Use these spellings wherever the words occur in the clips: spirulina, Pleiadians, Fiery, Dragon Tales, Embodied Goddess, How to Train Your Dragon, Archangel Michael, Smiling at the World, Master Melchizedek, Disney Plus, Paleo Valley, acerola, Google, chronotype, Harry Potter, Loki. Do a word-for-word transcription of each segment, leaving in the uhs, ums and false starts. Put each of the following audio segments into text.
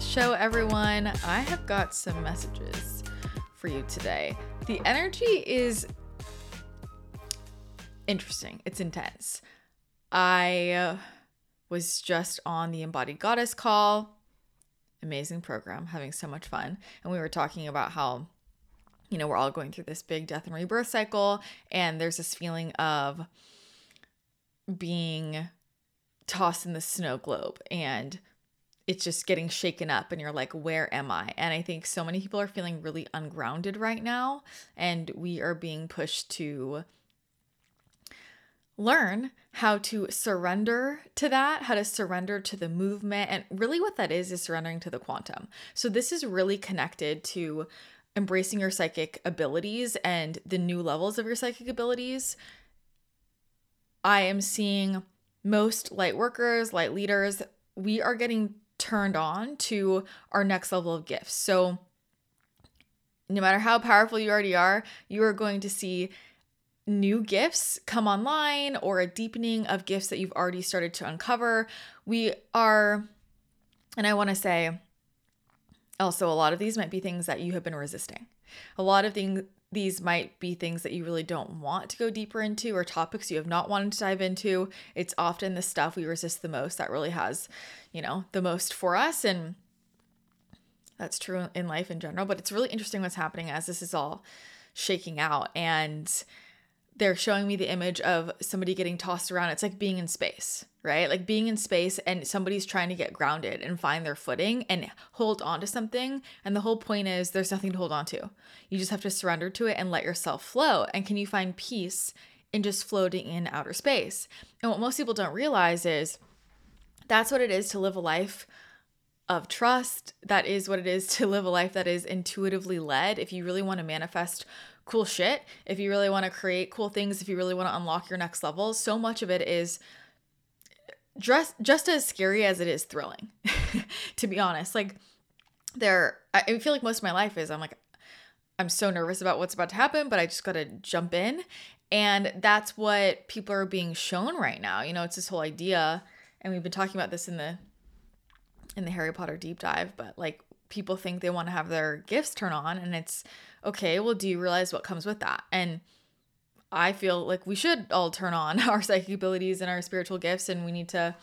the show, everyone. I have got some messages for you today. The energy is interesting. It's intense. I was just on the Embodied Goddess call. Amazing program, having so much fun. And we were talking about how, you know, we're all going through this big death and rebirth cycle, and there's this feeling of being tossed in the snow globe and it's just getting shaken up and you're like, where am I? And I think so many people are feeling really ungrounded right now, and we are being pushed to learn how to surrender to that, how to surrender to the movement. And really what that is, is surrendering to the quantum. So this is really connected to embracing your psychic abilities and the new levels of your psychic abilities. I am seeing most light workers, light leaders, we are getting turned on to our next level of gifts. So no matter how powerful you already are, you are going to see new gifts come online, or a deepening of gifts that you've already started to uncover. We are, and I want to say also, a lot of these might be things that you have been resisting. A lot of things, these might be things that you really don't want to go deeper into, or topics you have not wanted to dive into. It's often the stuff we resist the most that really has, you know, the most for us. And that's true in life in general, but it's really interesting what's happening as this is all shaking out. And they're showing me the image of somebody getting tossed around. It's like being in space, right? Like being in space and somebody's trying to get grounded and find their footing and hold on to something. And the whole point is there's nothing to hold on to. You just have to surrender to it and let yourself flow. And can you find peace in just floating in outer space? And what most people don't realize is that's what it is to live a life of trust. That is what it is to live a life that is intuitively led. If you really want to manifest cool shit, if you really want to create cool things, if you really want to unlock your next level, so much of it is just, just as scary as it is thrilling, to be honest. Like there, I feel like most of my life is, I'm like, I'm so nervous about what's about to happen, but I just got to jump in. And that's what people are being shown right now. You know, it's this whole idea. And we've been talking about this in the, in the Harry Potter deep dive, but like people think they want to have their gifts turn on, and it's, okay, well, do you realize what comes with that? And I feel like we should all turn on our psychic abilities and our spiritual gifts, and we need to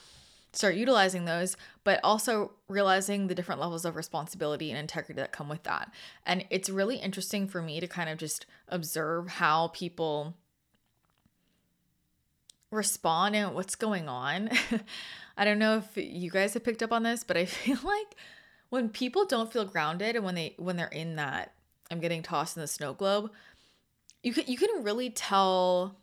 start utilizing those, but also realizing the different levels of responsibility and integrity that come with that. And it's really interesting for me to kind of just observe how people respond and what's going on. I don't know if you guys have picked up on this, but I feel like when people don't feel grounded and when they when they're in that, I'm getting tossed in the snow globe, you can, you can really tell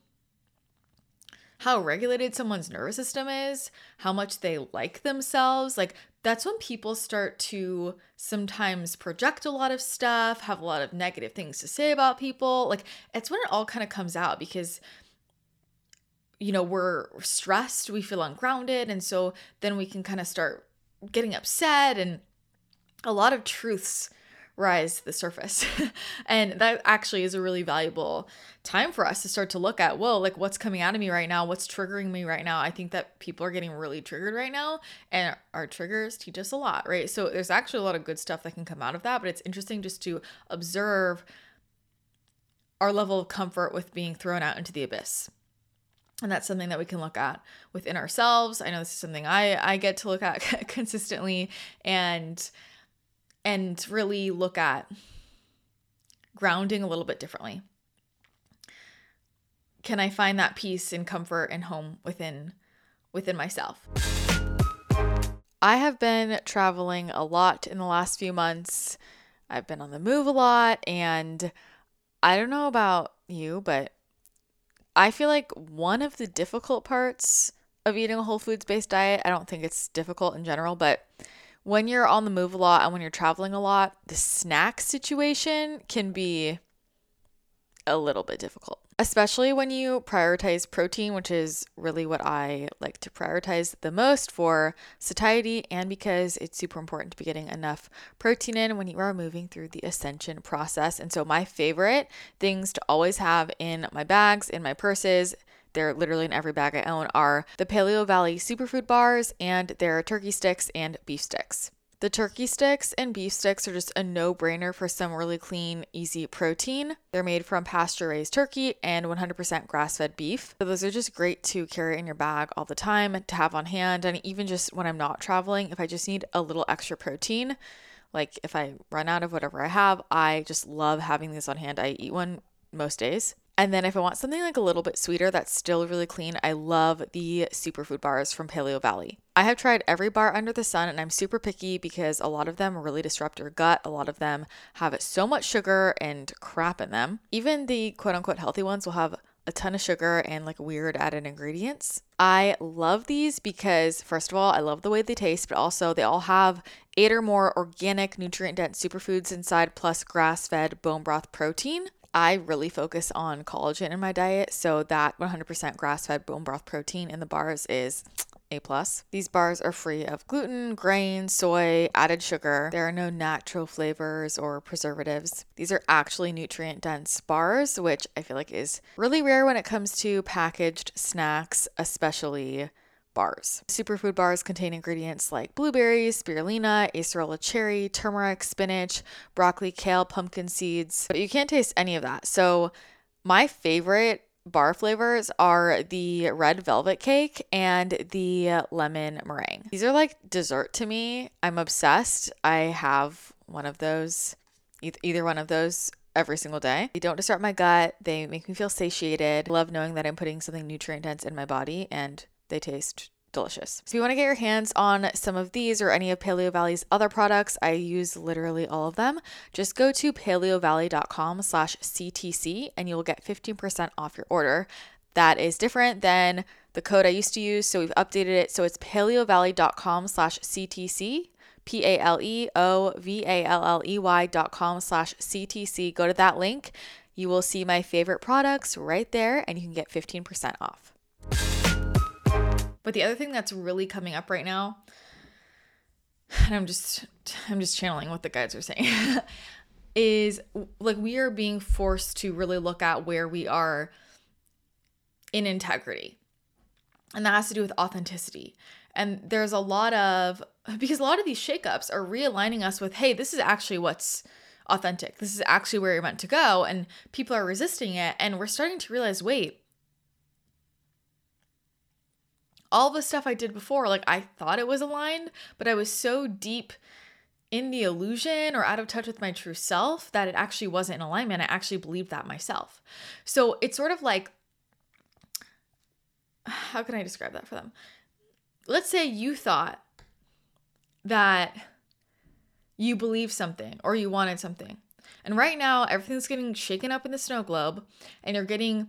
how regulated someone's nervous system is, how much they like themselves. Like that's when people start to sometimes project a lot of stuff, have a lot of negative things to say about people. Like it's when it all kind of comes out, because you know, we're stressed, we feel ungrounded. And so then we can kind of start getting upset, and a lot of truths rise to the surface. And that actually is a really valuable time for us to start to look at, whoa, like what's coming out of me right now? What's triggering me right now? I think that people are getting really triggered right now, and our triggers teach us a lot, right? So there's actually a lot of good stuff that can come out of that, but it's interesting just to observe our level of comfort with being thrown out into the abyss. And that's something that we can look at within ourselves. I know this is something I, I get to look at consistently, and and really look at grounding a little bit differently. Can I find that peace and comfort and home within within myself? I have been traveling a lot in the last few months. I've been on the move a lot, and I don't know about you, but I feel like one of the difficult parts of eating a whole foods-based diet, I don't think it's difficult in general, but when you're on the move a lot and when you're traveling a lot, the snack situation can be a little bit difficult, especially when you prioritize protein, which is really what I like to prioritize the most for satiety, and because it's super important to be getting enough protein in when you are moving through the ascension process. And so my favorite things to always have in my bags, in my purses, they're literally in every bag I own, are the Paleo Valley superfood bars, and their turkey sticks and beef sticks. The turkey sticks and beef sticks are just a no-brainer for some really clean, easy protein. They're made from pasture-raised turkey and one hundred percent grass-fed beef. So those are just great to carry in your bag all the time, to have on hand, and even just when I'm not traveling, if I just need a little extra protein, like if I run out of whatever I have, I just love having these on hand. I eat one most days. And then if I want something like a little bit sweeter that's still really clean, I love the superfood bars from Paleo Valley. I have tried every bar under the sun and I'm super picky because a lot of them really disrupt your gut. A lot of them have so much sugar and crap in them. Even the quote unquote healthy ones will have a ton of sugar and like weird added ingredients. I love these because first of all, I love the way they taste, but also they all have eight or more organic, nutrient-dense superfoods inside, plus grass-fed bone broth protein. I really focus on collagen in my diet, so that one hundred percent grass-fed bone broth protein in the bars is A plus. These bars are free of gluten, grain, soy, added sugar. There are no natural flavors or preservatives. These are actually nutrient-dense bars, which I feel like is really rare when it comes to packaged snacks, especially bars. Superfood bars contain ingredients like blueberries, spirulina, acerola cherry, turmeric, spinach, broccoli, kale, pumpkin seeds, but you can't taste any of that. So my favorite bar flavors are the red velvet cake and the lemon meringue. These are like dessert to me. I'm obsessed. I have one of those, either one of those every single day. They don't disrupt my gut. They make me feel satiated. I love knowing that I'm putting something nutrient dense in my body, and they taste delicious. So if you want to get your hands on some of these or any of Paleo Valley's other products, I use literally all of them. Just go to paleo valley dot com slash C T C and you will get fifteen percent off your order. That is different than the code I used to use, so we've updated it. So it's paleo valley dot com slash C T C, P A L E O V A L L E Y dot com slash C T C. Go to that link. You will see my favorite products right there and you can get fifteen percent off. But the other thing that's really coming up right now, and I'm just I'm just channeling what the guides are saying, is like we are being forced to really look at where we are in integrity. And that has to do with authenticity. And there's a lot of, because a lot of these shakeups are realigning us with, hey, this is actually what's authentic. This is actually where you're meant to go. And people are resisting it. And we're starting to realize, wait, all the stuff I did before, like I thought it was aligned, but I was so deep in the illusion or out of touch with my true self that it actually wasn't in alignment. I actually believed that myself. So it's sort of like, how can I describe that for them? Let's say you thought that you believed something or you wanted something. And right now, everything's getting shaken up in the snow globe and you're getting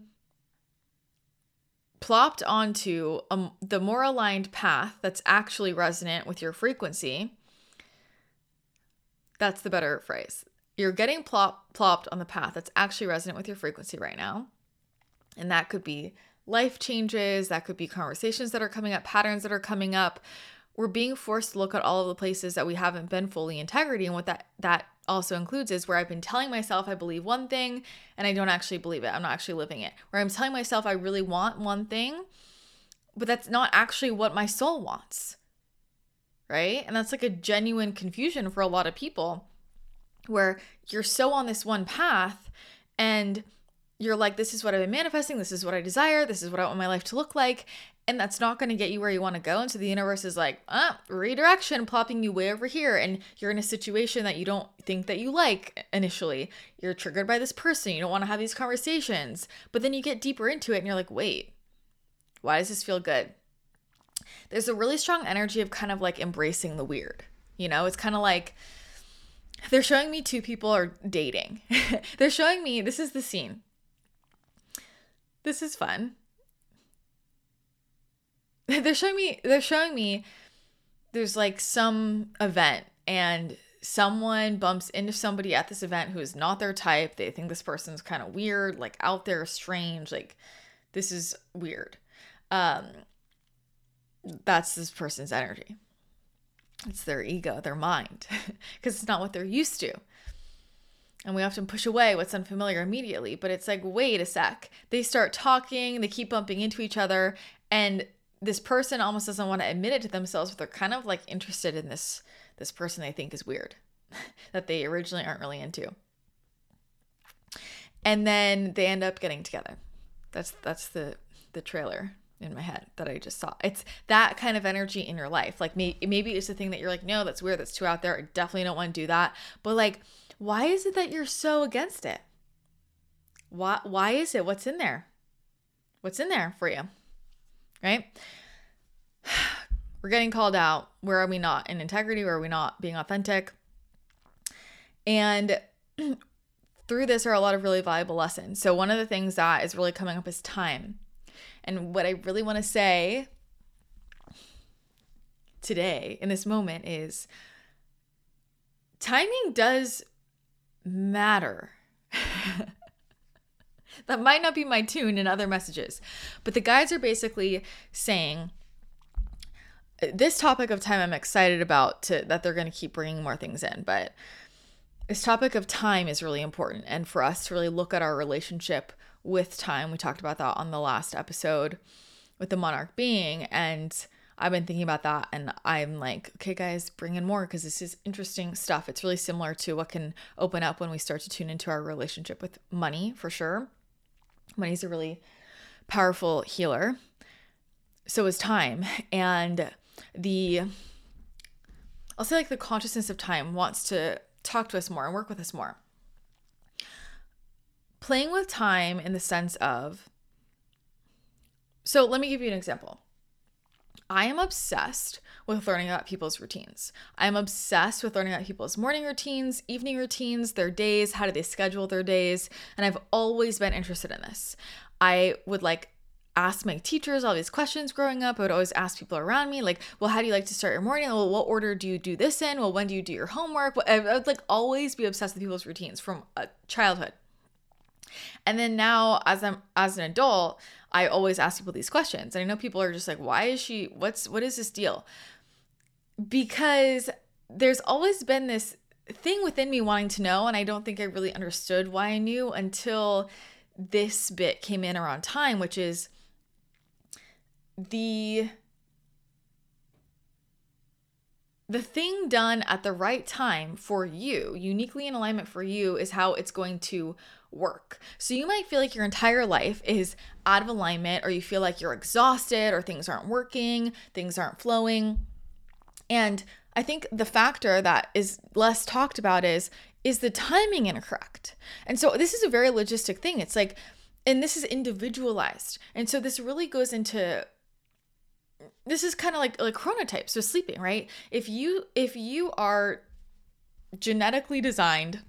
plopped onto a, the more aligned path that's actually resonant with your frequency. That's the better phrase. You're getting plop, plopped on the path that's actually resonant with your frequency right now. And that could be life changes. That could be conversations that are coming up, patterns that are coming up. We're being forced to look at all of the places that we haven't been fully integrity. And what that, that also includes is where I've been telling myself I believe one thing and I don't actually believe it. I'm not actually living it. Where I'm telling myself I really want one thing, but that's not actually what my soul wants, right? And that's like a genuine confusion for a lot of people where you're so on this one path and you're like, this is what I've been manifesting. This is what I desire. This is what I want my life to look like. And that's not going to get you where you want to go. And so the universe is like, ah, redirection, plopping you way over here. And you're in a situation that you don't think that you like initially. You're triggered by this person. You don't want to have these conversations. But then you get deeper into it and you're like, wait, why does this feel good? There's a really strong energy of kind of like embracing the weird. You know, it's kind of like they're showing me two people are dating. They're showing me, this is the scene. This is fun. They're showing me, they're showing me there's like some event and someone bumps into somebody at this event who is not their type. They think this person's kind of weird, like out there, strange, like this is weird. Um, that's this person's energy. It's their ego, their mind, because it's not what they're used to. And we often push away what's unfamiliar immediately, but it's like, wait a sec. They start talking, they keep bumping into each other, and this person almost doesn't want to admit it to themselves, but they're kind of like interested in this this person they think is weird that they originally aren't really into. And then they end up getting together. That's that's the the trailer in my head that I just saw. It's that kind of energy in your life. Like may, maybe it's the thing that you're like, no, that's weird. That's too out there. I definitely don't want to do that. But like, why is it that you're so against it? Why, why is it? What's in there? What's in there for you? Right? We're getting called out. Where are we not in integrity? Where are we not being authentic? And through this are a lot of really valuable lessons. So one of the things that is really coming up is time. And what I really want to say today in this moment is timing does matter. That might not be my tune in other messages, but the guides are basically saying this topic of time I'm excited about to, that they're going to keep bringing more things in, but this topic of time is really important. And for us to really look at our relationship with time, we talked about that on the last episode with the monarch being, and I've been thinking about that, and I'm like, okay guys, bring in more because this is interesting stuff. It's really similar to what can open up when we start to tune into our relationship with money, for sure. Money's a really powerful healer. So is time. And the, I'll say like the consciousness of time wants to talk to us more and work with us more. Playing with time in the sense of, so let me give you an example. I am obsessed with learning about people's routines. I'm obsessed with learning about people's morning routines, evening routines, their days, how do they schedule their days? And I've always been interested in this. I would like ask my teachers all these questions growing up. I would always ask people around me like, well, how do you like to start your morning? Well, what order do you do this in? Well, when do you do your homework? I would like always be obsessed with people's routines from childhood. And then now as I'm, as an adult, I always ask people these questions. And I know people are just like, why is she, what's, what is this deal? Because there's always been this thing within me wanting to know. And I don't think I really understood why I knew until this bit came in around time, which is the, the thing done at the right time for you, uniquely in alignment for you, is how it's going to work. So you might feel like your entire life is out of alignment, or you feel like you're exhausted, or things aren't working, things aren't flowing. And I think the factor that is less talked about is, is the timing incorrect? And so this is a very logistic thing. It's like, and this is individualized. And so this really goes into, this is kind of like, like chronotypes, so sleeping, right? If you, if you are genetically designed,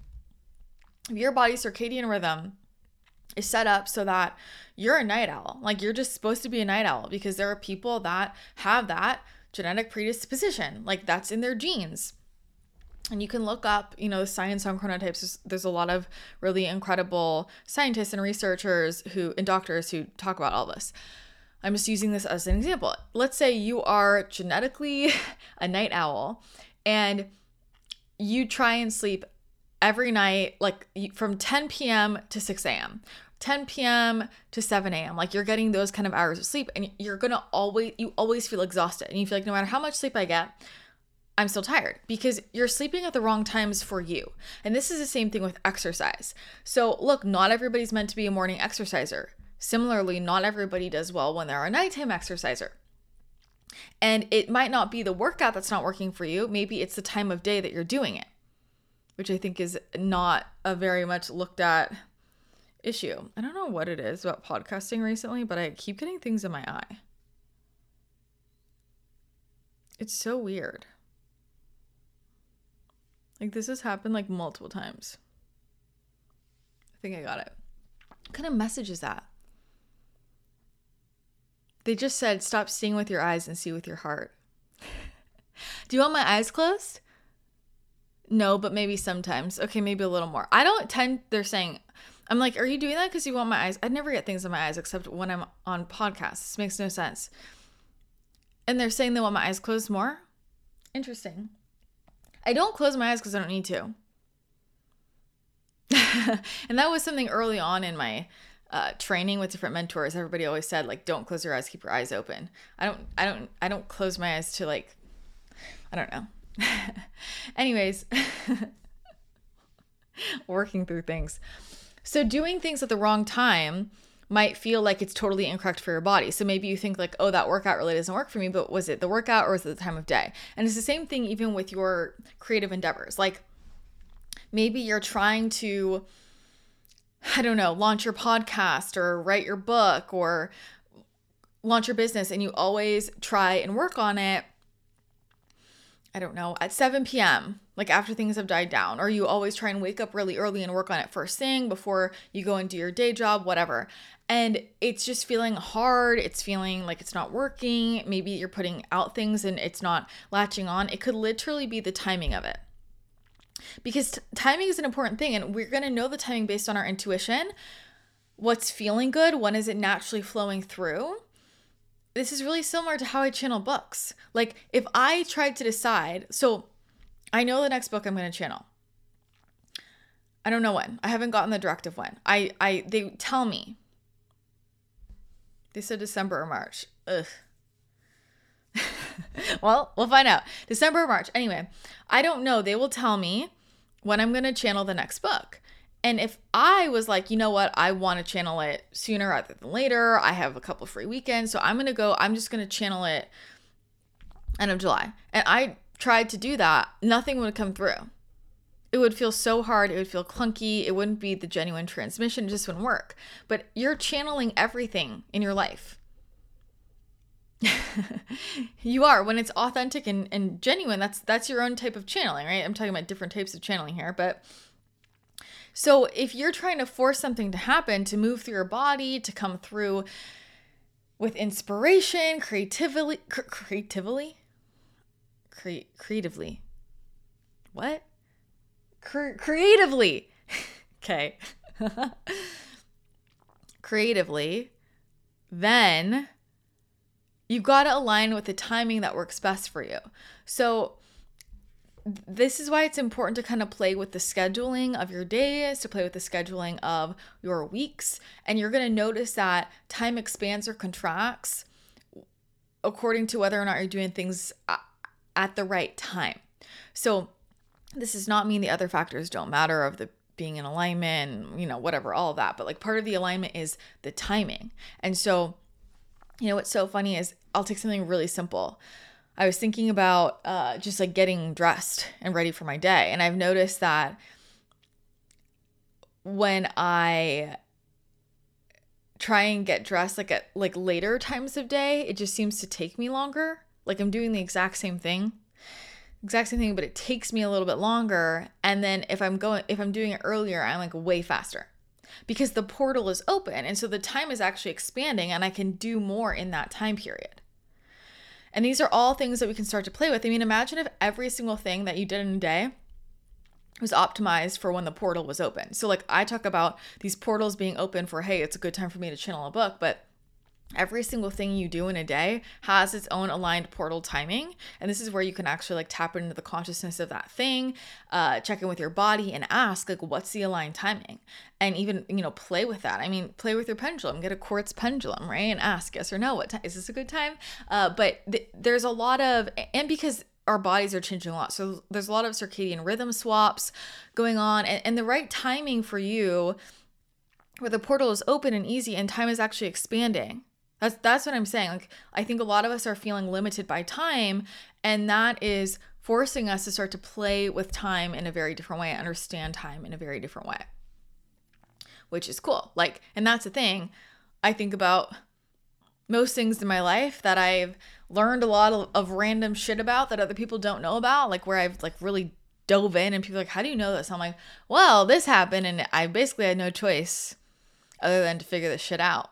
your body's circadian rhythm is set up so that you're a night owl. Like you're just supposed to be a night owl because there are people that have that genetic predisposition. Like that's in their genes. And you can look up, you know, science on chronotypes. There's, there's a lot of really incredible scientists and researchers who, and doctors who talk about all this. I'm just using this as an example. Let's say you are genetically a night owl and you try and sleep every night, like from ten p.m. to six a.m., ten p.m. to seven a.m. Like you're getting those kind of hours of sleep, and you're going to always, you always feel exhausted. And you feel like no matter how much sleep I get, I'm still tired because you're sleeping at the wrong times for you. And this is the same thing with exercise. So look, not everybody's meant to be a morning exerciser. Similarly, not everybody does well when they're a nighttime exerciser. And it might not be the workout that's not working for you. Maybe it's the time of day that you're doing it, which I think is not a very much looked at issue. I don't know what it is about podcasting recently, but I keep getting things in my eye. It's so weird. Like this has happened like multiple times. I think I got it. What kind of message is that? They just said, stop seeing with your eyes and see with your heart. Do you want my eyes closed? No, but maybe sometimes. Okay, maybe a little more. I don't tend, they're saying, I'm like, are you doing that because you want my eyes? I never get things in my eyes except when I'm on podcasts. This makes no sense. And they're saying they want my eyes closed more? Interesting. I don't close my eyes because I don't need to. And that was something early on in my uh, training with different mentors. Everybody always said, like, don't close your eyes, keep your eyes open. I don't, I don't, I don't close my eyes to like, I don't know. Anyways, working through things. So doing things at the wrong time might feel like it's totally incorrect for your body. So maybe you think like, oh, that workout really doesn't work for me, but was it the workout or was it the time of day? And it's the same thing even with your creative endeavors. Like maybe you're trying to, I don't know, launch your podcast or write your book or launch your business, and you always try and work on it, I don't know, at seven p.m., like after things have died down, or you always try and wake up really early and work on it first thing before you go and do your day job, whatever. And it's just feeling hard. It's feeling like it's not working. Maybe you're putting out things and it's not latching on. It could literally be the timing of it. Because t- timing is an important thing, and we're going to know the timing based on our intuition. What's feeling good? When is it naturally flowing through? This is really similar to how I channel books. Like if I tried to decide, so I know the next book I'm going to channel. I don't know when. I haven't gotten the directive when. I, I, they tell me. They said December or March. Ugh. Well, we'll find out. December or March. Anyway, I don't know. They will tell me when I'm going to channel the next book. And if I was like, you know what, I want to channel it sooner rather than later. I have a couple free weekends, so I'm going to go, I'm just going to channel it end of July. And I tried to do that. Nothing would come through. It would feel so hard. It would feel clunky. It wouldn't be the genuine transmission. It just wouldn't work. But you're channeling everything in your life. You are. When it's authentic and, and genuine, that's that's your own type of channeling, right? I'm talking about different types of channeling here, but so if you're trying to force something to happen, to move through your body, to come through with inspiration, creatively, cr- creatively, cre- creatively, what? Cre- creatively. Okay. Creatively, then you've got to align with the timing that works best for you. So this is why it's important to kind of play with the scheduling of your days, to play with the scheduling of your weeks. And you're going to notice that time expands or contracts according to whether or not you're doing things at the right time. So this does not mean the other factors don't matter of the being in alignment, you know, whatever, all of that. But like part of the alignment is the timing. And so, you know, what's so funny is I'll take something really simple. I was thinking about uh, just like getting dressed and ready for my day. And I've noticed that when I try and get dressed like at like later times of day, it just seems to take me longer. Like I'm doing the exact same thing, exact same thing, but it takes me a little bit longer. And then if I'm going, if I'm doing it earlier, I'm like way faster because the portal is open. And so the time is actually expanding and I can do more in that time period. And these are all things that we can start to play with. I mean, imagine if every single thing that you did in a day was optimized for when the portal was open. So like I talk about these portals being open for, hey, it's a good time for me to channel a book, but every single thing you do in a day has its own aligned portal timing. And this is where you can actually like tap into the consciousness of that thing, uh, check in with your body and ask like, what's the aligned timing? And even, you know, play with that. I mean, play with your pendulum, get a quartz pendulum, right? And ask yes or no, what time, is this a good time? Uh, but th- there's a lot of, and because our bodies are changing a lot. So there's a lot of circadian rhythm swaps going on, and, and the right timing for you where the portal is open and easy and time is actually expanding. That's that's what I'm saying. Like I think a lot of us are feeling limited by time, and that is forcing us to start to play with time in a very different way, understand time in a very different way, which is cool. Like, and that's the thing. I think about most things in my life that I've learned a lot of, of random shit about that other people don't know about, like where I've like really dove in and people are like, how do you know this? I'm like, well, this happened and I basically had no choice other than to figure this shit out.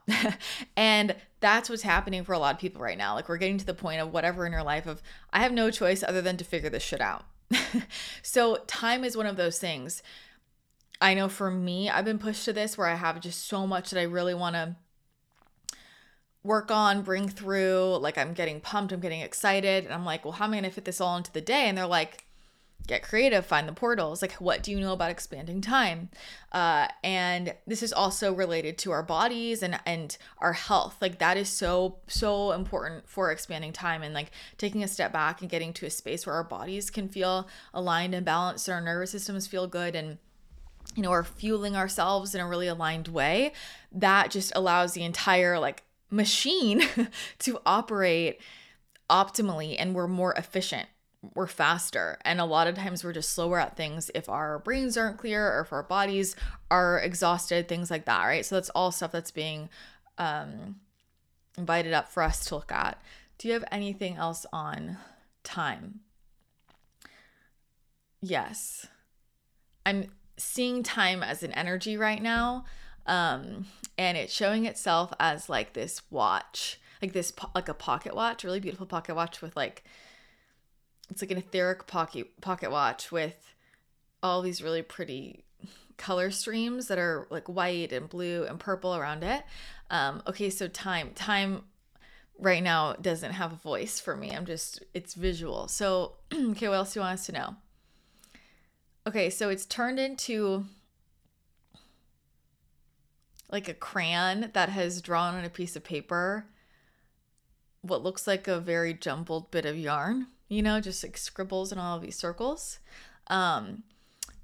And that's what's happening for a lot of people right now. Like we're getting to the point of whatever in your life of, I have no choice other than to figure this shit out. So time is one of those things. I know for me, I've been pushed to this where I have just so much that I really want to work on, bring through. Like I'm getting pumped, I'm getting excited. And I'm like, well, how am I going to fit this all into the day? And they're like, get creative, find the portals. Like, what do you know about expanding time? Uh, and this is also related to our bodies and, and our health. Like, that is so, so important for expanding time and like taking a step back and getting to a space where our bodies can feel aligned and balanced and our nervous systems feel good and, you know, are fueling ourselves in a really aligned way. That just allows the entire like machine to operate optimally, and we're more efficient. We're faster. And a lot of times we're just slower at things if our brains aren't clear or if our bodies are exhausted, things like that, right? So that's all stuff that's being um, invited up for us to look at. Do you have anything else on time? Yes. I'm seeing time as an energy right now. Um, and it's showing itself as like this watch, like this, po- like a pocket watch, really beautiful pocket watch with like, it's like an etheric pocket pocket watch with all these really pretty color streams that are like white and blue and purple around it. Um, okay, so time. Time right now doesn't have a voice for me. I'm just, it's visual. So, okay, what else do you want us to know? Okay, so it's turned into like a crayon that has drawn on a piece of paper what looks like a very jumbled bit of yarn. You know, just like scribbles in all of these circles. Um,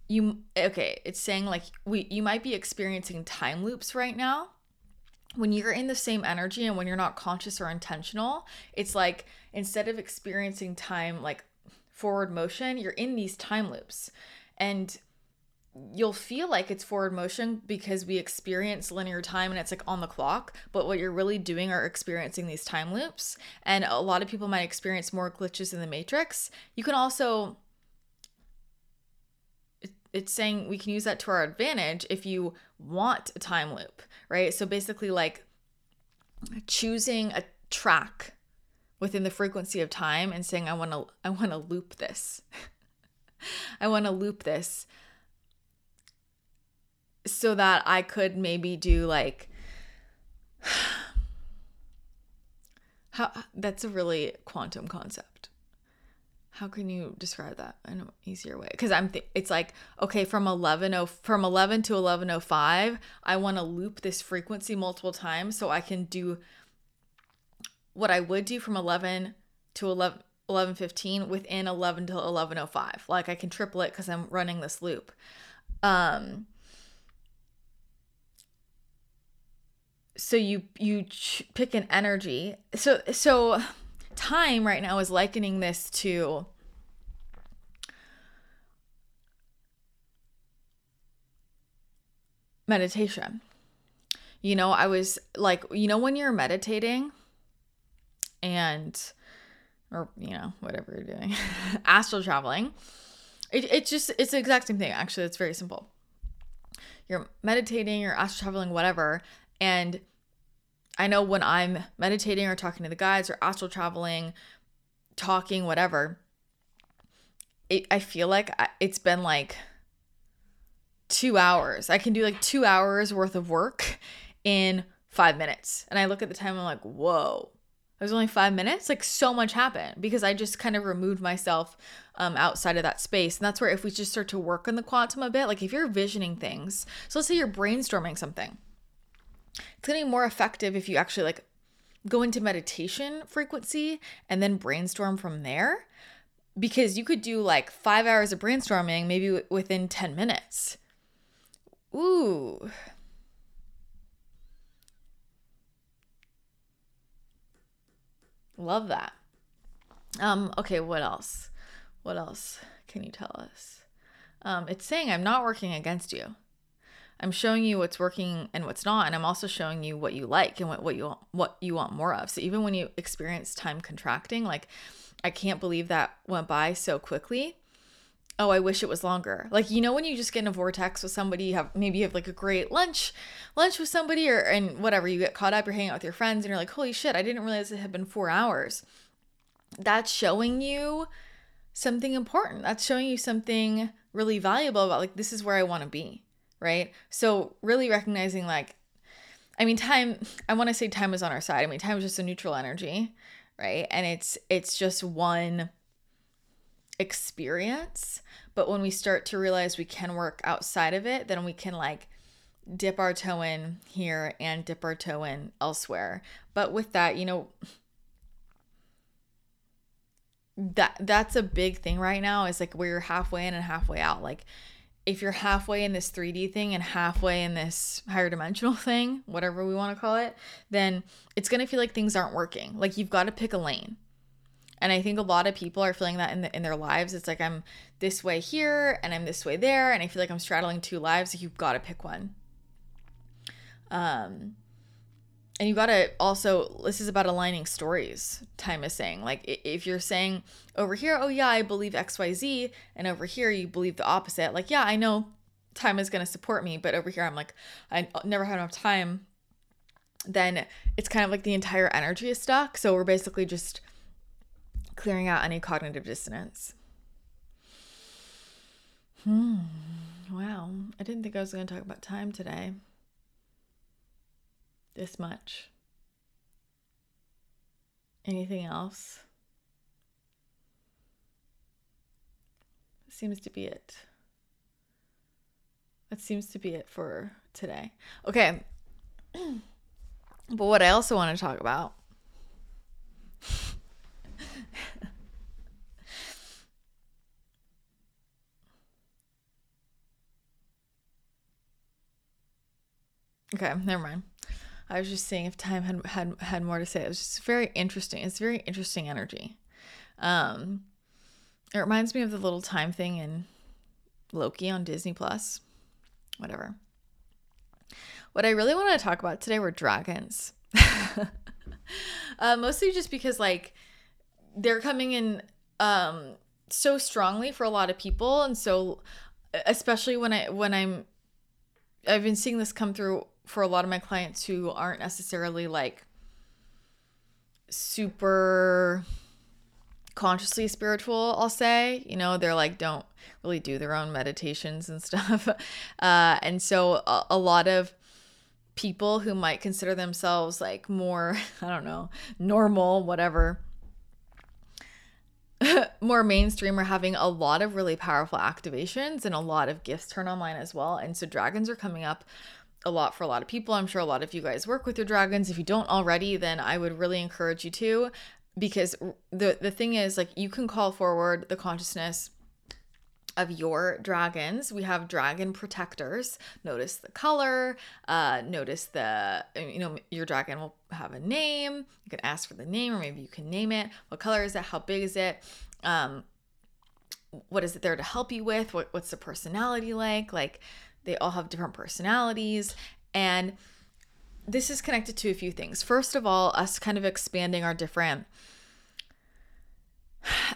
you okay? It's saying like we you might be experiencing time loops right now. When you're in the same energy and when you're not conscious or intentional, it's like instead of experiencing time like forward motion, you're in these time loops, and you'll feel like it's forward motion because we experience linear time and it's like on the clock, but what you're really doing are experiencing these time loops. And a lot of people might experience more glitches in the matrix. You can also, it's saying we can use that to our advantage if you want a time loop, right? So basically like choosing a track within the frequency of time and saying, I want to, I want to loop this. I want to loop this. So that I could maybe do like, how that's a really quantum concept. How can you describe that in an easier way? Because I'm, th- it's like okay, from eleven oh from eleven to eleven oh five, I want to loop this frequency multiple times so I can do what I would do from eleven to eleven eleven fifteen within eleven to eleven oh five. Like I can triple it because I'm running this loop. Um. So you you ch- pick an energy. So so time right now is likening this to meditation. You know, I was like, you know, when you're meditating and, or, you know, whatever you're doing, astral traveling, it, it's just, it's the exact same thing. Actually, it's very simple. You're meditating, you're astral traveling, whatever. And I know when I'm meditating or talking to the guides or astral traveling, talking, whatever, it, I feel like I, it's been like two hours. I can do like two hours worth of work in five minutes. And I look at the time, I'm like, whoa, it was only five minutes? Like so much happened because I just kind of removed myself um, outside of that space. And that's where if we just start to work on the quantum a bit, like if you're visioning things, so let's say you're brainstorming something. It's going to be more effective if you actually like go into meditation frequency and then brainstorm from there, because you could do like five hours of brainstorming maybe within ten minutes. Ooh. Love that. Um, okay, what else? What else can you tell us? Um, it's saying I'm not working against you. I'm showing you what's working and what's not, and I'm also showing you what you like and what, what you what you want more of. So even when you experience time contracting, like, I can't believe that went by so quickly. Oh, I wish it was longer. Like, you know, when you just get in a vortex with somebody, you have maybe you have like a great lunch, lunch with somebody, or and whatever, you get caught up, you're hanging out with your friends, and you're like, holy shit, I didn't realize it had been four hours. That's showing you something important. That's showing you something really valuable about like this is where I want to be. Right? So really recognizing like, I mean, time, I want to say time is on our side. I mean, time is just a neutral energy, right? And it's, it's just one, experience. But when we start to realize we can work outside of it, then we can like dip our toe in here and dip our toe in elsewhere. But with that, you know, that that's a big thing right now, is like we're halfway in and halfway out. Like if you're halfway in this three D thing and halfway in this higher dimensional thing, whatever we want to call it, then it's going to feel like things aren't working. Like you've got to pick a lane. And I think a lot of people are feeling that in the, in their lives. It's like, I'm this way here and I'm this way there, and I feel like I'm straddling two lives. Like you've got to pick one. Um, and you got to also, this is about aligning stories, time is saying. Like if you're saying over here, oh yeah, I believe X, Y, Z. And over here, you believe the opposite. Like, yeah, I know time is going to support me, but over here, I'm like, I never had enough time. Then it's kind of like the entire energy is stuck. So we're basically just clearing out any cognitive dissonance. Hmm. Wow. I didn't think I was going to talk about time today. This much. Anything else? That seems to be it. That seems to be it for today. Okay. But what I also want to talk about Okay, never mind. I was just seeing if time had, had had more to say. It was just very interesting. It's very interesting energy. Um, it reminds me of the little time thing in Loki on Disney Plus. Whatever. What I really wanted to talk about today were dragons. uh, mostly just because like they're coming in um, so strongly for a lot of people, and so especially when I when I'm I've been seeing this come through for a lot of my clients who aren't necessarily like super consciously spiritual, I'll say, you know, they're like, don't really do their own meditations and stuff. Uh, and so a, a lot of people who might consider themselves like more, I don't know, normal, whatever, more mainstream are having a lot of really powerful activations, and a lot of gifts turn online as well. And so dragons are coming up a lot for a lot of people. I'm sure a lot of you guys work with your dragons. If you don't already, then I would really encourage you to, because the the thing is, like, you can call forward the consciousness of your dragons. We have dragon protectors. Notice the color, uh, notice the, you know, your dragon will have a name. You can ask for the name, or maybe you can name it. What color is it? How big is it? Um, what is it there to help you with? What, what's the personality like? Like, they all have different personalities. And this is connected to a few things. First of all, us kind of expanding our different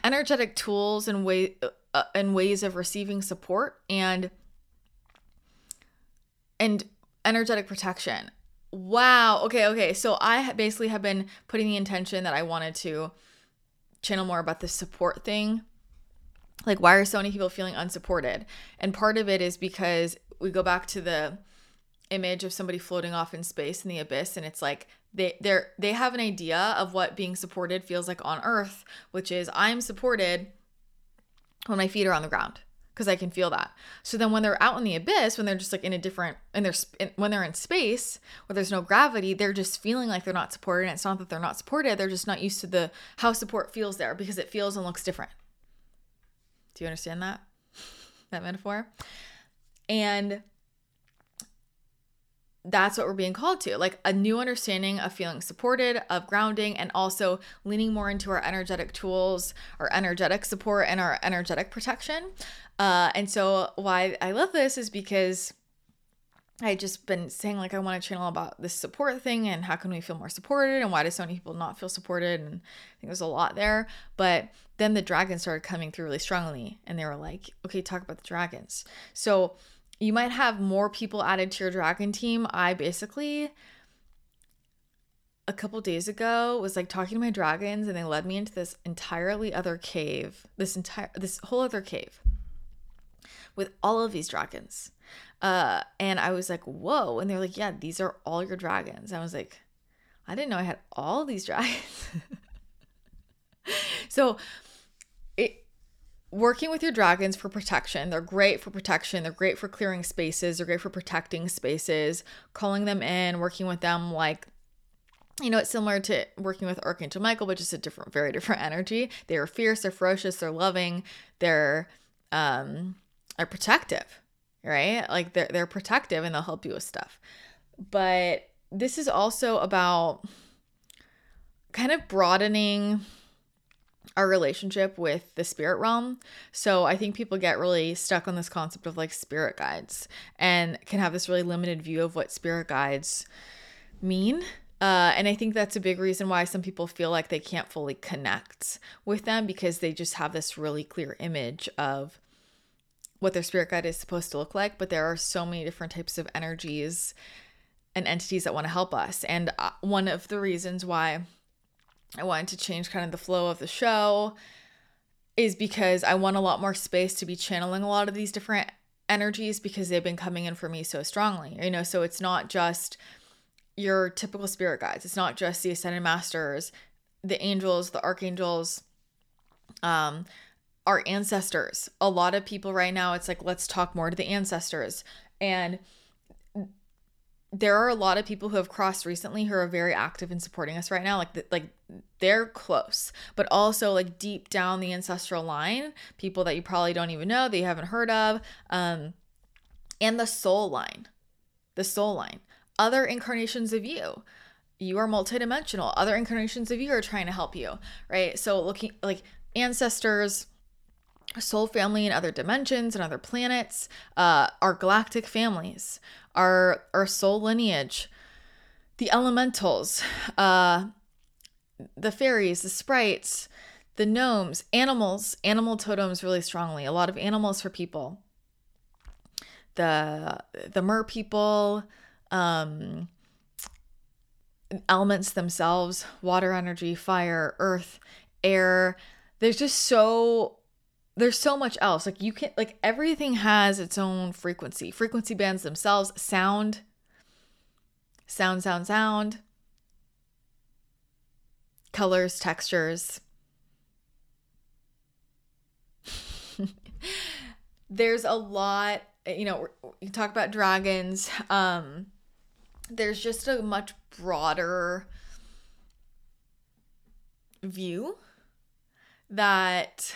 energetic tools and way uh, and ways of receiving support and and energetic protection. Wow. Okay. Okay. So I basically have been putting the intention that I wanted to channel more about the support thing. Like, why are so many people feeling unsupported? And part of it is because we go back to the image of somebody floating off in space in the abyss, and it's like they they're they have an idea of what being supported feels like on Earth, which is I'm supported when my feet are on the ground because I can feel that. So then when they're out in the abyss, when they're just like in a different and they're when they're in space where there's no gravity, they're just feeling like they're not supported. And it's not that they're not supported; they're just not used to the how support feels there, because it feels and looks different. Do you understand that that metaphor? And that's what we're being called to, like a new understanding of feeling supported, of grounding, and also leaning more into our energetic tools, our energetic support, and our energetic protection. Uh, and so why I love this is because I just been saying, like, I want to channel about this support thing and how can we feel more supported and why do so many people not feel supported? And I think there's a lot there. But then the dragons started coming through really strongly, and they were like, okay, talk about the dragons. So you might have more people added to your dragon team. I basically, a couple days ago, was like talking to my dragons, and they led me into this entirely other cave, this entire, this whole other cave with all of these dragons. Uh, and I was like, whoa. And they're like, yeah, these are all your dragons. I was like, I didn't know I had all these dragons. So it, working with your dragons for protection. They're great for protection. They're great for clearing spaces. They're great for protecting spaces, calling them in, working with them like, you know, it's similar to working with Archangel Michael, but just a different, very different energy. They are fierce. They're ferocious. They're loving. They're, um, they're protective, right? Like they're, they're protective and they'll help you with stuff. But this is also about kind of broadening our relationship with the spirit realm. So I think people get really stuck on this concept of like spirit guides and can have this really limited view of what spirit guides mean. Uh, and I think that's a big reason why some people feel like they can't fully connect with them, because they just have this really clear image of what their spirit guide is supposed to look like. But there are so many different types of energies and entities that want to help us. And one of the reasons why I wanted to change kind of the flow of the show is because I want a lot more space to be channeling a lot of these different energies, because they've been coming in for me so strongly, you know, so it's not just your typical spirit guides. It's not just the Ascended Masters, the angels, the archangels, um, our ancestors. A lot of people right now, it's like, let's talk more to the ancestors. And there are a lot of people who have crossed recently who are very active in supporting us right now. Like, the, like they're close, but also like deep down the ancestral line, people that you probably don't even know, that you haven't heard of, um, and the soul line, the soul line, other incarnations of you, you are multidimensional. Other incarnations of you are trying to help you, right? So looking like ancestors, soul family in other dimensions and other planets, uh, our galactic families, our, our soul lineage, the elementals, uh, the fairies, the sprites, the gnomes, animals, animal totems really strongly. A lot of animals for people, the, the mer people, um, elements themselves, water energy, fire, earth, air. There's just so There's so much else. Like you can, like everything has its own frequency, frequency bands themselves, sound, sound, sound, sound, colors, textures. There's a lot, you know, you talk about dragons. Um, there's just a much broader view that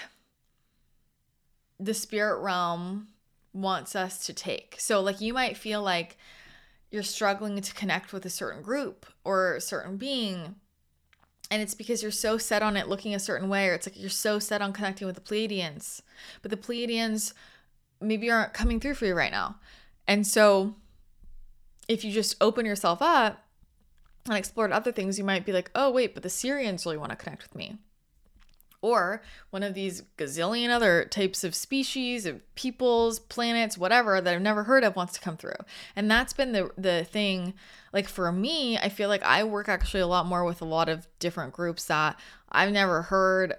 the spirit realm wants us to take. So like you might feel like you're struggling to connect with a certain group or a certain being. And it's because you're so set on it looking a certain way, or it's like you're so set on connecting with the Pleiadians, but the Pleiadians maybe aren't coming through for you right now. And so if you just open yourself up and explore other things, you might be like, oh wait, but the Syrians really want to connect with me. Or one of these gazillion other types of species, of peoples, planets, whatever that I've never heard of wants to come through. And that's been the the thing. Like for me, I feel like I work actually a lot more with a lot of different groups that I've never heard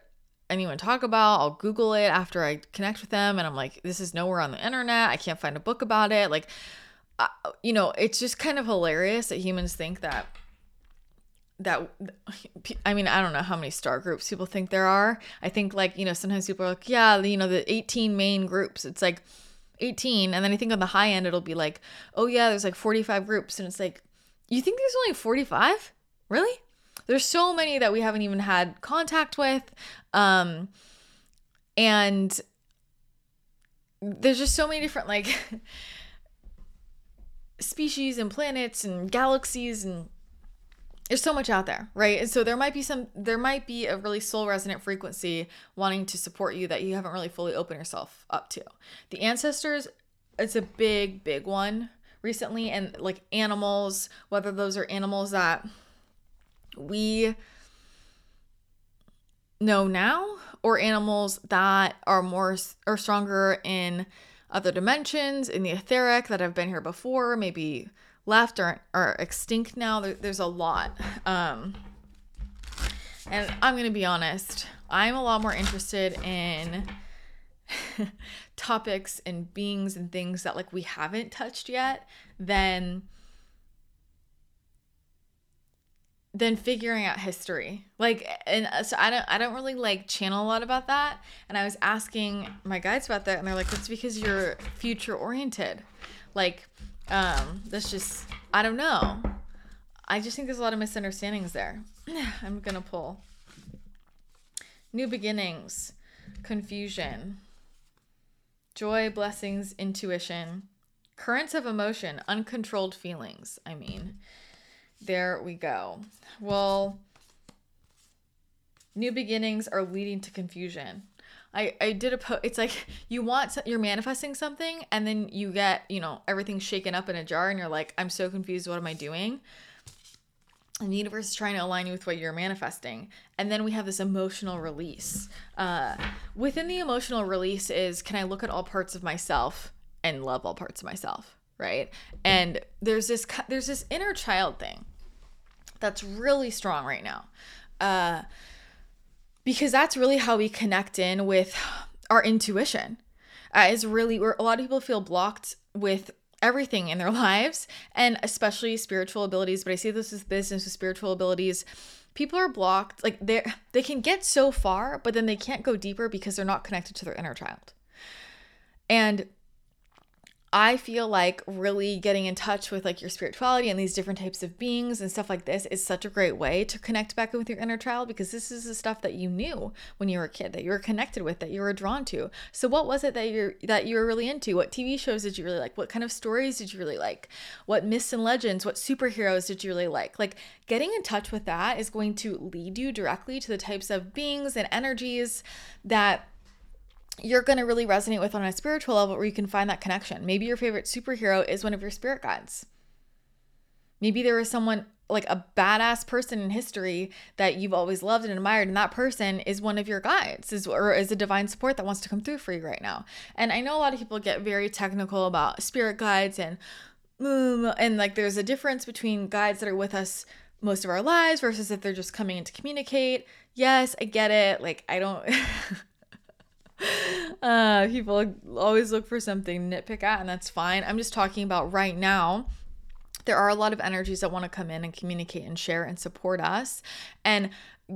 anyone talk about. I'll Google it after I connect with them. And I'm like, this is nowhere on the internet. I can't find a book about it. Like, uh, you know, it's just kind of hilarious that humans think that that, I mean, I don't know how many star groups people think there are. I think like, you know, sometimes people are like, yeah, you know, the eighteen main groups, it's like eighteen. And then I think on the high end, it'll be like, oh yeah, there's like forty-five groups. And it's like, you think there's only forty-five? Really? There's so many that we haven't even had contact with. Um, and there's just so many different like species and planets and galaxies, and there's so much out there, right? And so there might be some, there might be a really soul resonant frequency wanting to support you that you haven't really fully opened yourself up to. The ancestors, it's a big, big one recently. And like animals, whether those are animals that we know now or animals that are more or stronger in other dimensions, in the etheric, that have been here before, maybe left or are extinct now. There, there's a lot. Um, and I'm going to be honest, I'm a lot more interested in topics and beings and things that like we haven't touched yet than than figuring out history. Like, and so I don't, I don't really like channel a lot about that. And I was asking my guides about that, and they're like, "That's because you're future oriented. Like, um, that's just, I don't know. I just think there's a lot of misunderstandings there." I'm gonna pull new beginnings, confusion, joy, blessings, intuition, currents of emotion, uncontrolled feelings. I mean. There we go. Well, new beginnings are leading to confusion. I, I did a post. It's like you want, you're manifesting something, and then you get, you know, everything shaken up in a jar, and you're like, I'm so confused. What am I doing? And the universe is trying to align you with what you're manifesting. And then we have this emotional release. Uh, within the emotional release is, can I look at all parts of myself and love all parts of myself? Right? And there's this, there's this inner child thing that's really strong right now. Uh, because that's really how we connect in with our intuition. Uh, is really where a lot of people feel blocked with everything in their lives, and especially spiritual abilities. But I see this with business, with spiritual abilities. People are blocked. Like they they can get so far, but then they can't go deeper because they're not connected to their inner child. And I feel like really getting in touch with like your spirituality and these different types of beings and stuff like this is such a great way to connect back with your inner child, because this is the stuff that you knew when you were a kid, that you were connected with, that you were drawn to. So what was it that you're, that you were really into? What T V shows did you really like? What kind of stories did you really like? What myths and legends, what superheroes did you really like? Like getting in touch with that is going to lead you directly to the types of beings and energies that you're going to really resonate with on a spiritual level, where you can find that connection. Maybe your favorite superhero is one of your spirit guides. Maybe there was someone like a badass person in history that you've always loved and admired, and that person is one of your guides, is, or is a divine support that wants to come through for you right now. And I know a lot of people get very technical about spirit guides, and and like there's a difference between guides that are with us most of our lives versus if they're just coming in to communicate. Yes, I get it. Like I don't... Uh, people always look for something to nitpick at, and that's fine. I'm just talking about right now. There are a lot of energies that want to come in and communicate and share and support us, and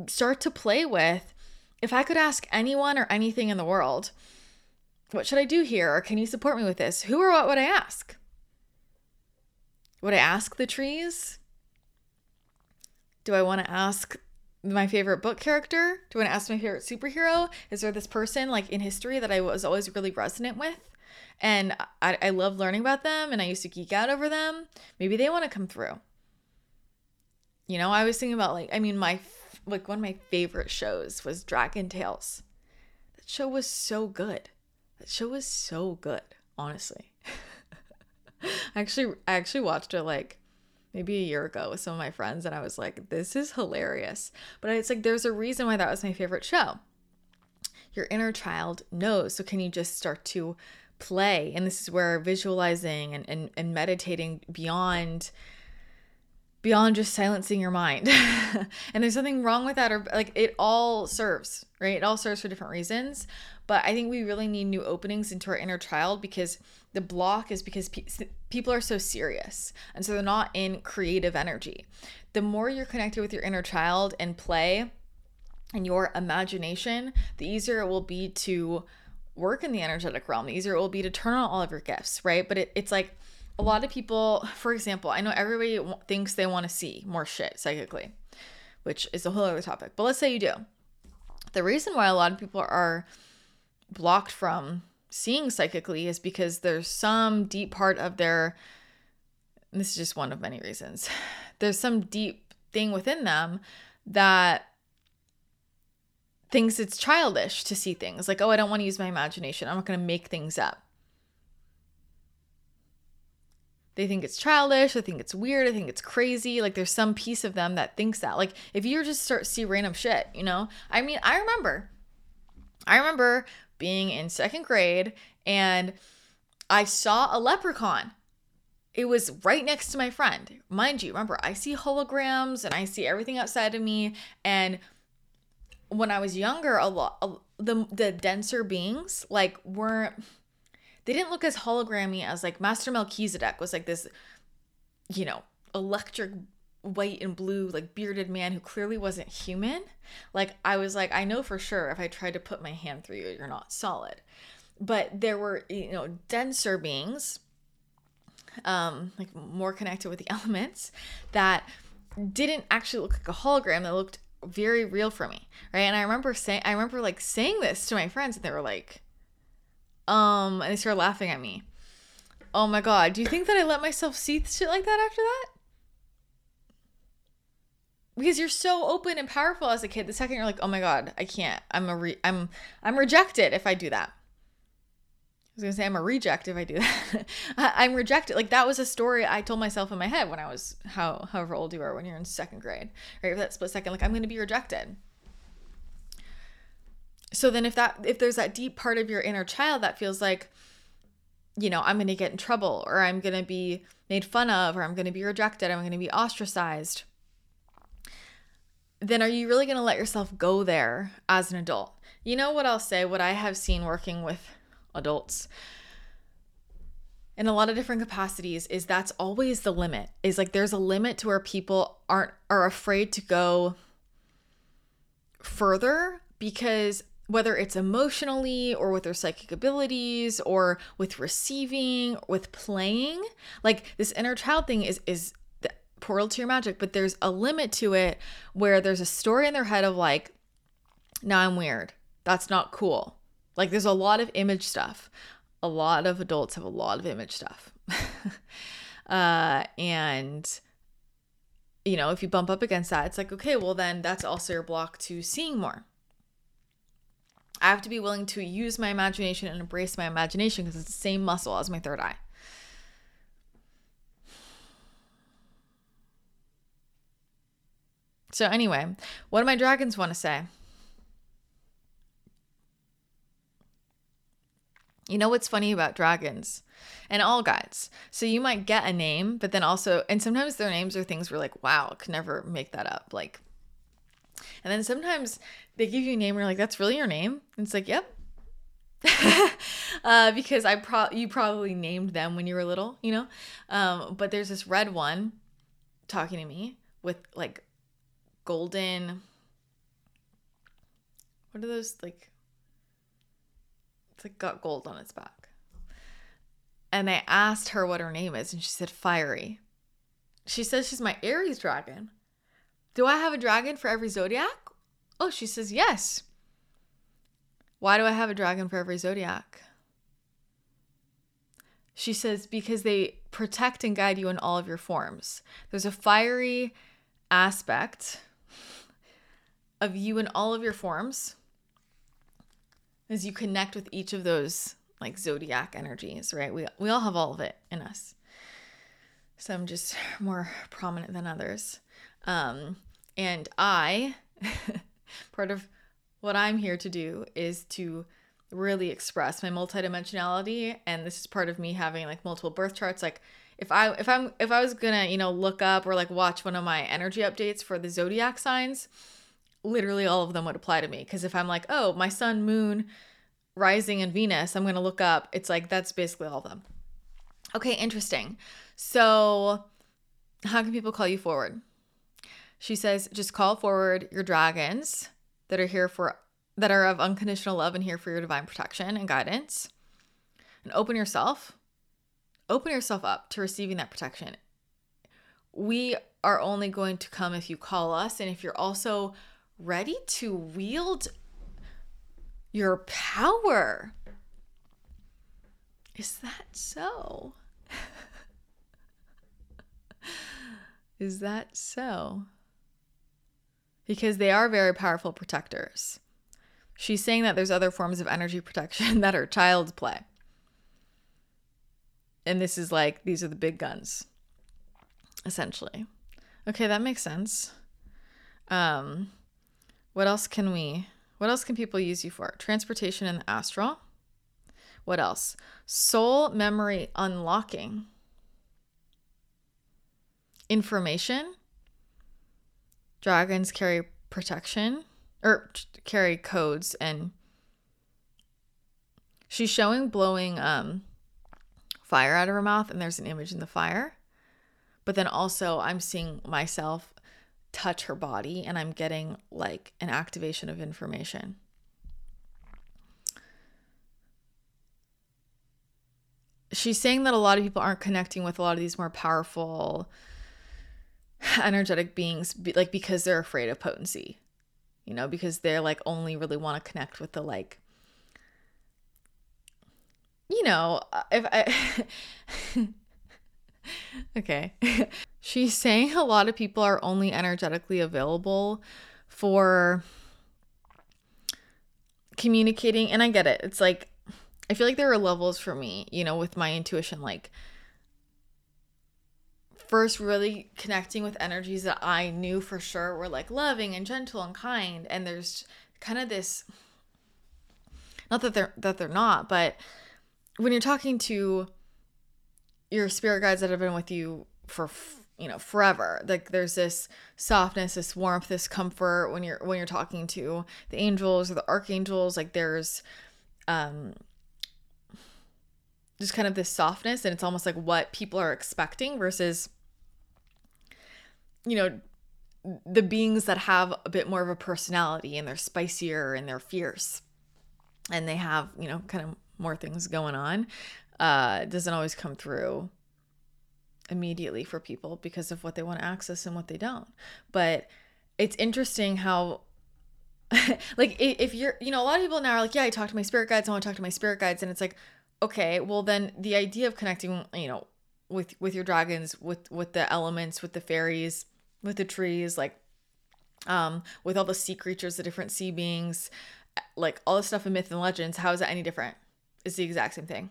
start to play with, if I could ask anyone or anything in the world, what should I do here? Or can you support me with this? Who or what would I ask? Would I ask the trees? Do I want to ask my favorite book character? Do I want to ask my favorite superhero? Is there this person like in history that I was always really resonant with? And I, I love learning about them, and I used to geek out over them. Maybe they want to come through. You know, I was thinking about like, I mean, my, like one of my favorite shows was Dragon Tales. That show was so good. That show was so good, honestly. I actually, I actually watched it like maybe a year ago with some of my friends, and I was like, this is hilarious. But it's like, there's a reason why that was my favorite show. Your inner child knows. So can you just start to play? And this is where visualizing and, and, and meditating beyond, beyond just silencing your mind. And there's nothing wrong with that, or like it all serves, right? It all serves for different reasons. But I think we really need new openings into our inner child, because the block is because pe- people are so serious, and so they're not in creative energy. The more you're connected with your inner child and play and your imagination, the easier it will be to work in the energetic realm, the easier it will be to turn on all of your gifts, right? But it, it's like a lot of people, for example, I know everybody thinks they want to see more shit psychically, which is a whole other topic. But let's say you do. The reason why a lot of people are blocked from seeing psychically is because there's some deep part of their, and this is just one of many reasons, there's some deep thing within them that thinks it's childish to see things. Like, oh, I don't want to use my imagination. I'm not going to make things up. They think it's childish. They think it's weird. I think it's crazy. Like there's some piece of them that thinks that. Like if you just start to see random shit, you know, I mean, I remember, I remember being in second grade, and I saw a leprechaun. It was right next to my friend. Mind you, remember, I see holograms and I see everything outside of me. And when I was younger, a lot the the denser beings like weren't, they didn't look as hologrammy as like Master Melchizedek was like this, you know, electric white and blue, like, bearded man who clearly wasn't human, like, I was like, I know for sure if I tried to put my hand through you, you're not solid. But there were, you know, denser beings, um, like more connected with the elements, that didn't actually look like a hologram. That looked very real for me, right? And I remember saying, I remember like saying this to my friends, and they were like, um, and they started laughing at me. Oh my God, do you think that I let myself see shit like that after that? Because you're so open and powerful as a kid. The second you're like, oh my God, I can't. I'm a re- I'm I'm rejected if I do that. I was going to say I'm a reject if I do that. I, I'm rejected. Like, that was a story I told myself in my head when I was how however old you are when you're in second grade, right? For that split second, like, I'm going to be rejected. So then if that if there's that deep part of your inner child that feels like, you know, I'm going to get in trouble, or I'm going to be made fun of, or I'm going to be rejected, I'm going to be ostracized, then are you really going to let yourself go there as an adult? You know what I'll say, what I have seen working with adults in a lot of different capacities is that's always the limit. Is like there's a limit to where people aren't are afraid to go further, because whether it's emotionally or with their psychic abilities or with receiving, with playing, like this inner child thing is is portal to your magic, but there's a limit to it where there's a story in their head of like, now nah, I'm weird. That's not cool. Like, there's a lot of image stuff. A lot of adults have a lot of image stuff. uh, and, you know, if you bump up against that, it's like, okay, well then that's also your block to seeing more. I have to be willing to use my imagination and embrace my imagination, because it's the same muscle as my third eye. So anyway, what do my dragons want to say? You know what's funny about dragons and all guides? So you might get a name, but then also, and sometimes their names are things we're like, wow, I could never make that up. Like, and then sometimes they give you a name and you're like, that's really your name? And it's like, yep. uh, because I pro- you probably named them when you were little, you know? Um, but there's this red one talking to me with like, golden, what are those, like, it's like got gold on its back. And I asked her what her name is, and she said Fiery. She says she's my Aries dragon. Do I have a dragon for every zodiac? Oh, she says yes. Why do I have a dragon for every zodiac? She says because they protect and guide you in all of your forms. There's a fiery aspect of you in all of your forms as you connect with each of those like zodiac energies, right? We we all have all of it in us. Some just more prominent than others. Um, and I, part of what I'm here to do is to really express my multidimensionality. And this is part of me having like multiple birth charts. Like, If I if I'm if I was gonna, you know, look up or like watch one of my energy updates for the zodiac signs, literally all of them would apply to me. Because if I'm like, oh, my sun, moon, rising, and Venus, I'm gonna look up. It's like that's basically all of them. Okay, interesting. So, how can people call you forward? She says, just call forward your dragons that are here for that are of unconditional love and here for your divine protection and guidance, and open yourself. Open yourself up to receiving that protection. We are only going to come if you call us, and if you're also ready to wield your power. Is that so? Is that so? Because they are very powerful protectors. She's saying that there's other forms of energy protection that are child's play. And this is like, these are the big guns, essentially. Okay, that makes sense. Um, what else can we, what else can people use you for? Transportation in the astral. What else? Soul memory unlocking. Information. Dragons carry protection, or carry codes, and she's showing blowing, um, fire out of her mouth, and there's an image in the fire. But then also I'm seeing myself touch her body, and I'm getting like an activation of information. She's saying that a lot of people aren't connecting with a lot of these more powerful energetic beings, like because they're afraid of potency, you know, because they're like only really want to connect with the, like, you know, if I, okay. She's saying a lot of people are only energetically available for communicating. And I get it. It's like, I feel like there are levels for me, you know, with my intuition, like first really connecting with energies that I knew for sure were like loving and gentle and kind. And there's kind of this, not that they're, that they're not, but when you're talking to your spirit guides that have been with you for, you know, forever, like there's this softness, this warmth, this comfort when you're, when you're talking to the angels or the archangels, like there's, um, just kind of this softness, and it's almost like what people are expecting versus, you know, the beings that have a bit more of a personality and they're spicier and they're fierce and they have, you know, kind of more things going on. Uh, it doesn't always come through immediately for people because of what they want to access and what they don't. But it's interesting how like if you're, you know, a lot of people now are like, yeah, I talk to my spirit guides. I want to talk to my spirit guides. And it's like, okay, well then the idea of connecting, you know, with, with your dragons, with, with the elements, with the fairies, with the trees, like, um, with all the sea creatures, the different sea beings, like all the stuff in myth and legends, how is that any different? It's the exact same thing.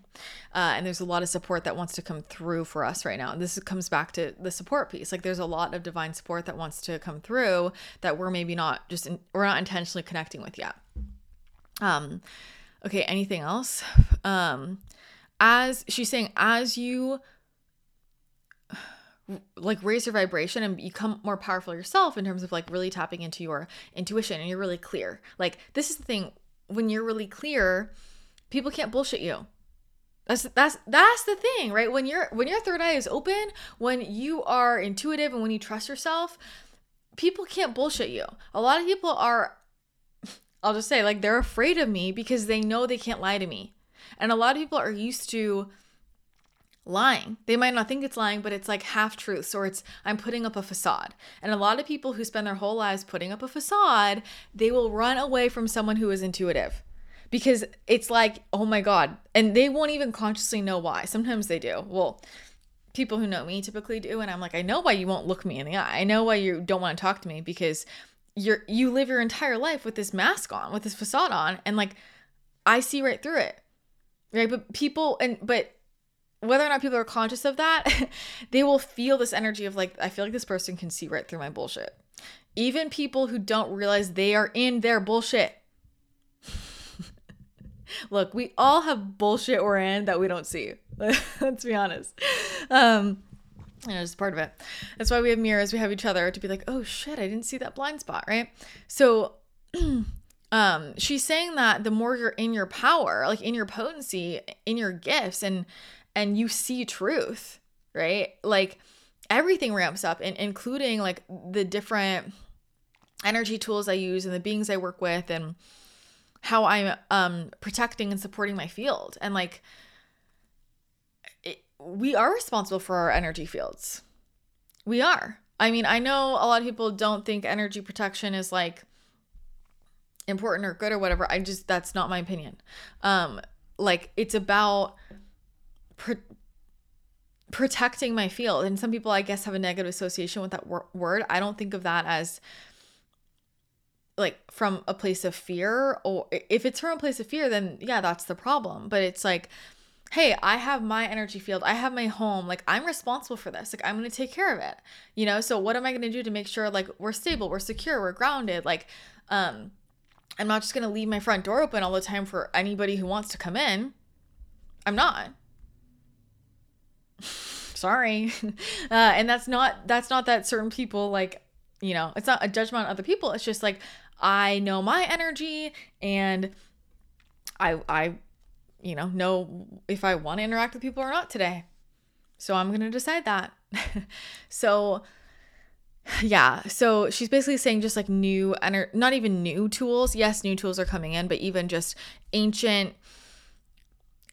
Uh, and there's a lot of support that wants to come through for us right now. And this comes back to the support piece. Like there's a lot of divine support that wants to come through that we're maybe not just, in, we're not intentionally connecting with yet. Um, Okay, anything else? Um, as she's saying, as you like raise your vibration and become more powerful yourself in terms of like really tapping into your intuition and you're really clear. Like this is the thing, when you're really clear, people can't bullshit you. That's, that's, that's the thing, right? When you're, when your third eye is open, when you are intuitive and when you trust yourself, people can't bullshit you. A lot of people are, I'll just say, like, they're afraid of me because they know they can't lie to me. And a lot of people are used to lying. They might not think it's lying, but it's like half truths, or it's, I'm putting up a facade. And a lot of people who spend their whole lives putting up a facade, they will run away from someone who is intuitive because it's like, oh my God. And they won't even consciously know why. Sometimes they do. Well, people who know me typically do. And I'm like, I know why you won't look me in the eye. I know why you don't want to talk to me, because You're, you live your entire life with this mask on, with this facade on, and like I see right through it, right? But people, and but whether or not people are conscious of that, they will feel this energy of like, I feel like this person can see right through my bullshit. Even people who don't realize they are in their bullshit. Look, we all have bullshit we're in that we don't see. Let's be honest. Um, You know, it's part of it. That's why we have mirrors. We have each other to be like, oh shit, I didn't see that blind spot, right? So um, she's saying that the more you're in your power, like in your potency, in your gifts, and and you see truth, right? Like everything ramps up, and including like the different energy tools I use and the beings I work with and how I'm um, protecting and supporting my field. And like, we are responsible for our energy fields. We are. I mean, I know a lot of people don't think energy protection is like important or good or whatever. I just, that's not my opinion. Um, like it's about pro- protecting my field. And some people, I guess, have a negative association with that wor- word. I don't think of that as like from a place of fear, or if it's from a place of fear, then yeah, that's the problem. But it's like, hey, I have my energy field. I have my home. Like I'm responsible for this. Like I'm going to take care of it, you know? So what am I going to do to make sure like we're stable, we're secure, we're grounded? Like, um, I'm not just going to leave my front door open all the time for anybody who wants to come in. I'm not. Sorry. uh, and that's not, that's not that certain people, like, you know, it's not a judgment on other people. It's just like, I know my energy, and I, I, you know, know if I want to interact with people or not today. So I'm going to decide that. So yeah, so she's basically saying just like new, and not even new tools. Yes, new tools are coming in, but even just ancient,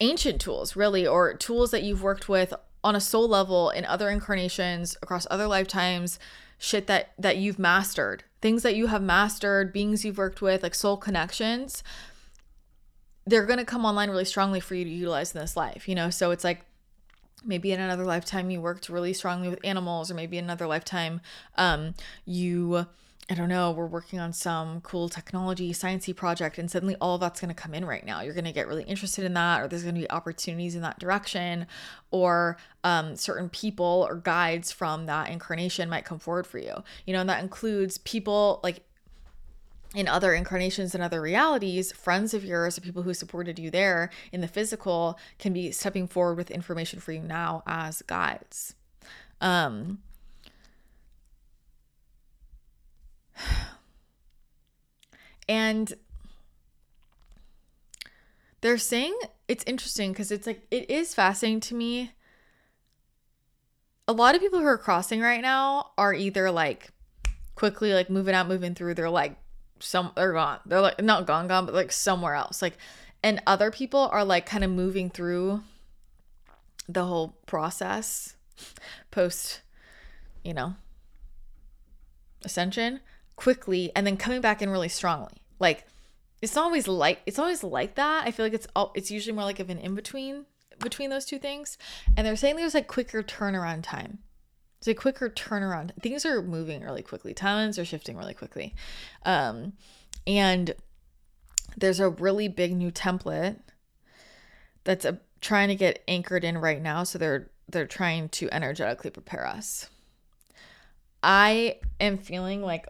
ancient tools really, or tools that you've worked with on a soul level in other incarnations across other lifetimes, shit that, that you've mastered, things that you have mastered, beings you've worked with, like soul connections, they're going to come online really strongly for you to utilize in this life, you know? So it's like, maybe in another lifetime you worked really strongly with animals, or maybe in another lifetime, um, you, I don't know, we're working on some cool technology, sciencey project, and suddenly all of that's going to come in right now. You're going to get really interested in that, or there's going to be opportunities in that direction, or um, certain people or guides from that incarnation might come forward for you, you know, and that includes people like in other incarnations and other realities, friends of yours or people who supported you there in the physical can be stepping forward with information for you now as guides. Um, and they're saying, it's interesting because it's like, it is fascinating to me. A lot of people who are crossing right now are either like quickly like moving out, moving through. They're like, some they're gone. They're like not gone, gone, but like somewhere else. Like, and other people are like kind of moving through the whole process post, you know, ascension quickly and then coming back in really strongly. Like it's always like, it's always like that. I feel like it's all, it's usually more like of an in-between between those two things. And they're saying there's like quicker turnaround time. It's a quicker turnaround. Things are moving really quickly. Timelines are shifting really quickly. Um, and there's a really big new template that's a, trying to get anchored in right now. So they're they're trying to energetically prepare us. I am feeling like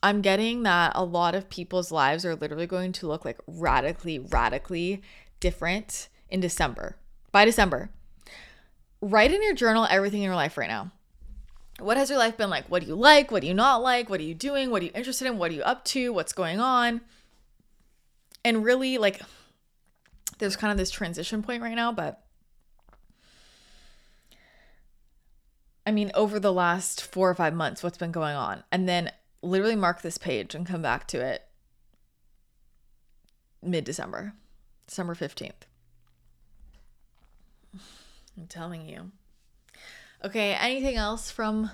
I'm getting that a lot of people's lives are literally going to look like radically, radically different in December. By December. Write in your journal everything in your life right now. What has your life been like? What do you like? What do you not like? What are you doing? What are you interested in? What are you up to? What's going on? And really, like, there's kind of this transition point right now, but I mean, over the last four or five months, what's been going on? And then literally mark this page and come back to it mid-December, December fifteenth. I'm telling you. Okay, anything else from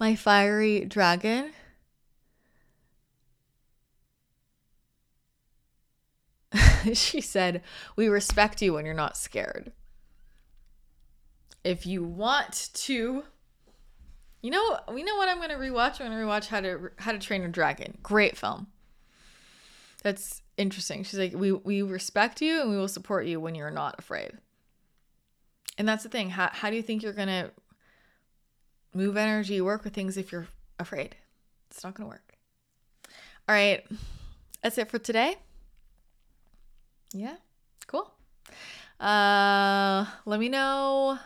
my fiery dragon? She said, "We respect you when you're not scared." If you want to, you know, we know what I'm going to rewatch. I'm going to rewatch How to How to Train Your Dragon. Great film. That's interesting. She's like, "We we respect you and we will support you when you're not afraid." And that's the thing. How how do you think you're going to move energy, work with things if you're afraid? It's not going to work. All right. That's it for today. Yeah. Cool. Uh, let me know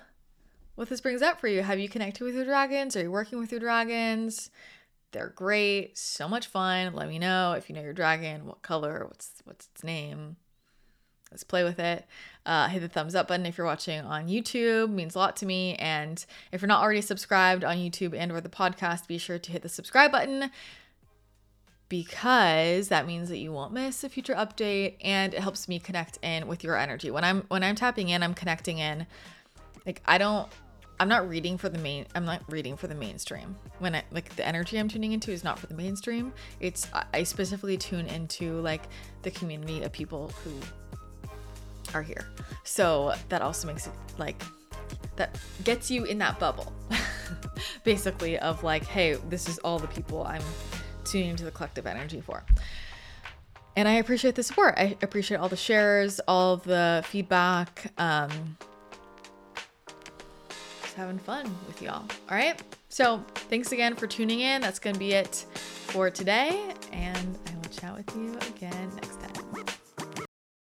what this brings up for you. Have you connected with your dragons? Are you working with your dragons? They're great. So much fun. Let me know if you know your dragon, what color, what's what's its name. Let's play with it. Uh, hit the thumbs up button if you're watching on YouTube. It means a lot to me. And if you're not already subscribed on YouTube and or the podcast, be sure to hit the subscribe button because that means that you won't miss a future update, and it helps me connect in with your energy. When I'm when I'm tapping in, I'm connecting in. Like I don't I'm not reading for the main I'm not reading for the mainstream. When I like the energy I'm tuning into is not for the mainstream. It's I specifically tune into like the community of people who are here. So that also makes it like that gets you in that bubble basically of like, hey, this is all the people I'm tuning into the collective energy for. And I appreciate the support. I appreciate all the shares, all the feedback. Um, just having fun with y'all. All right. So thanks again for tuning in. That's going to be it for today. And I will chat with you again next time.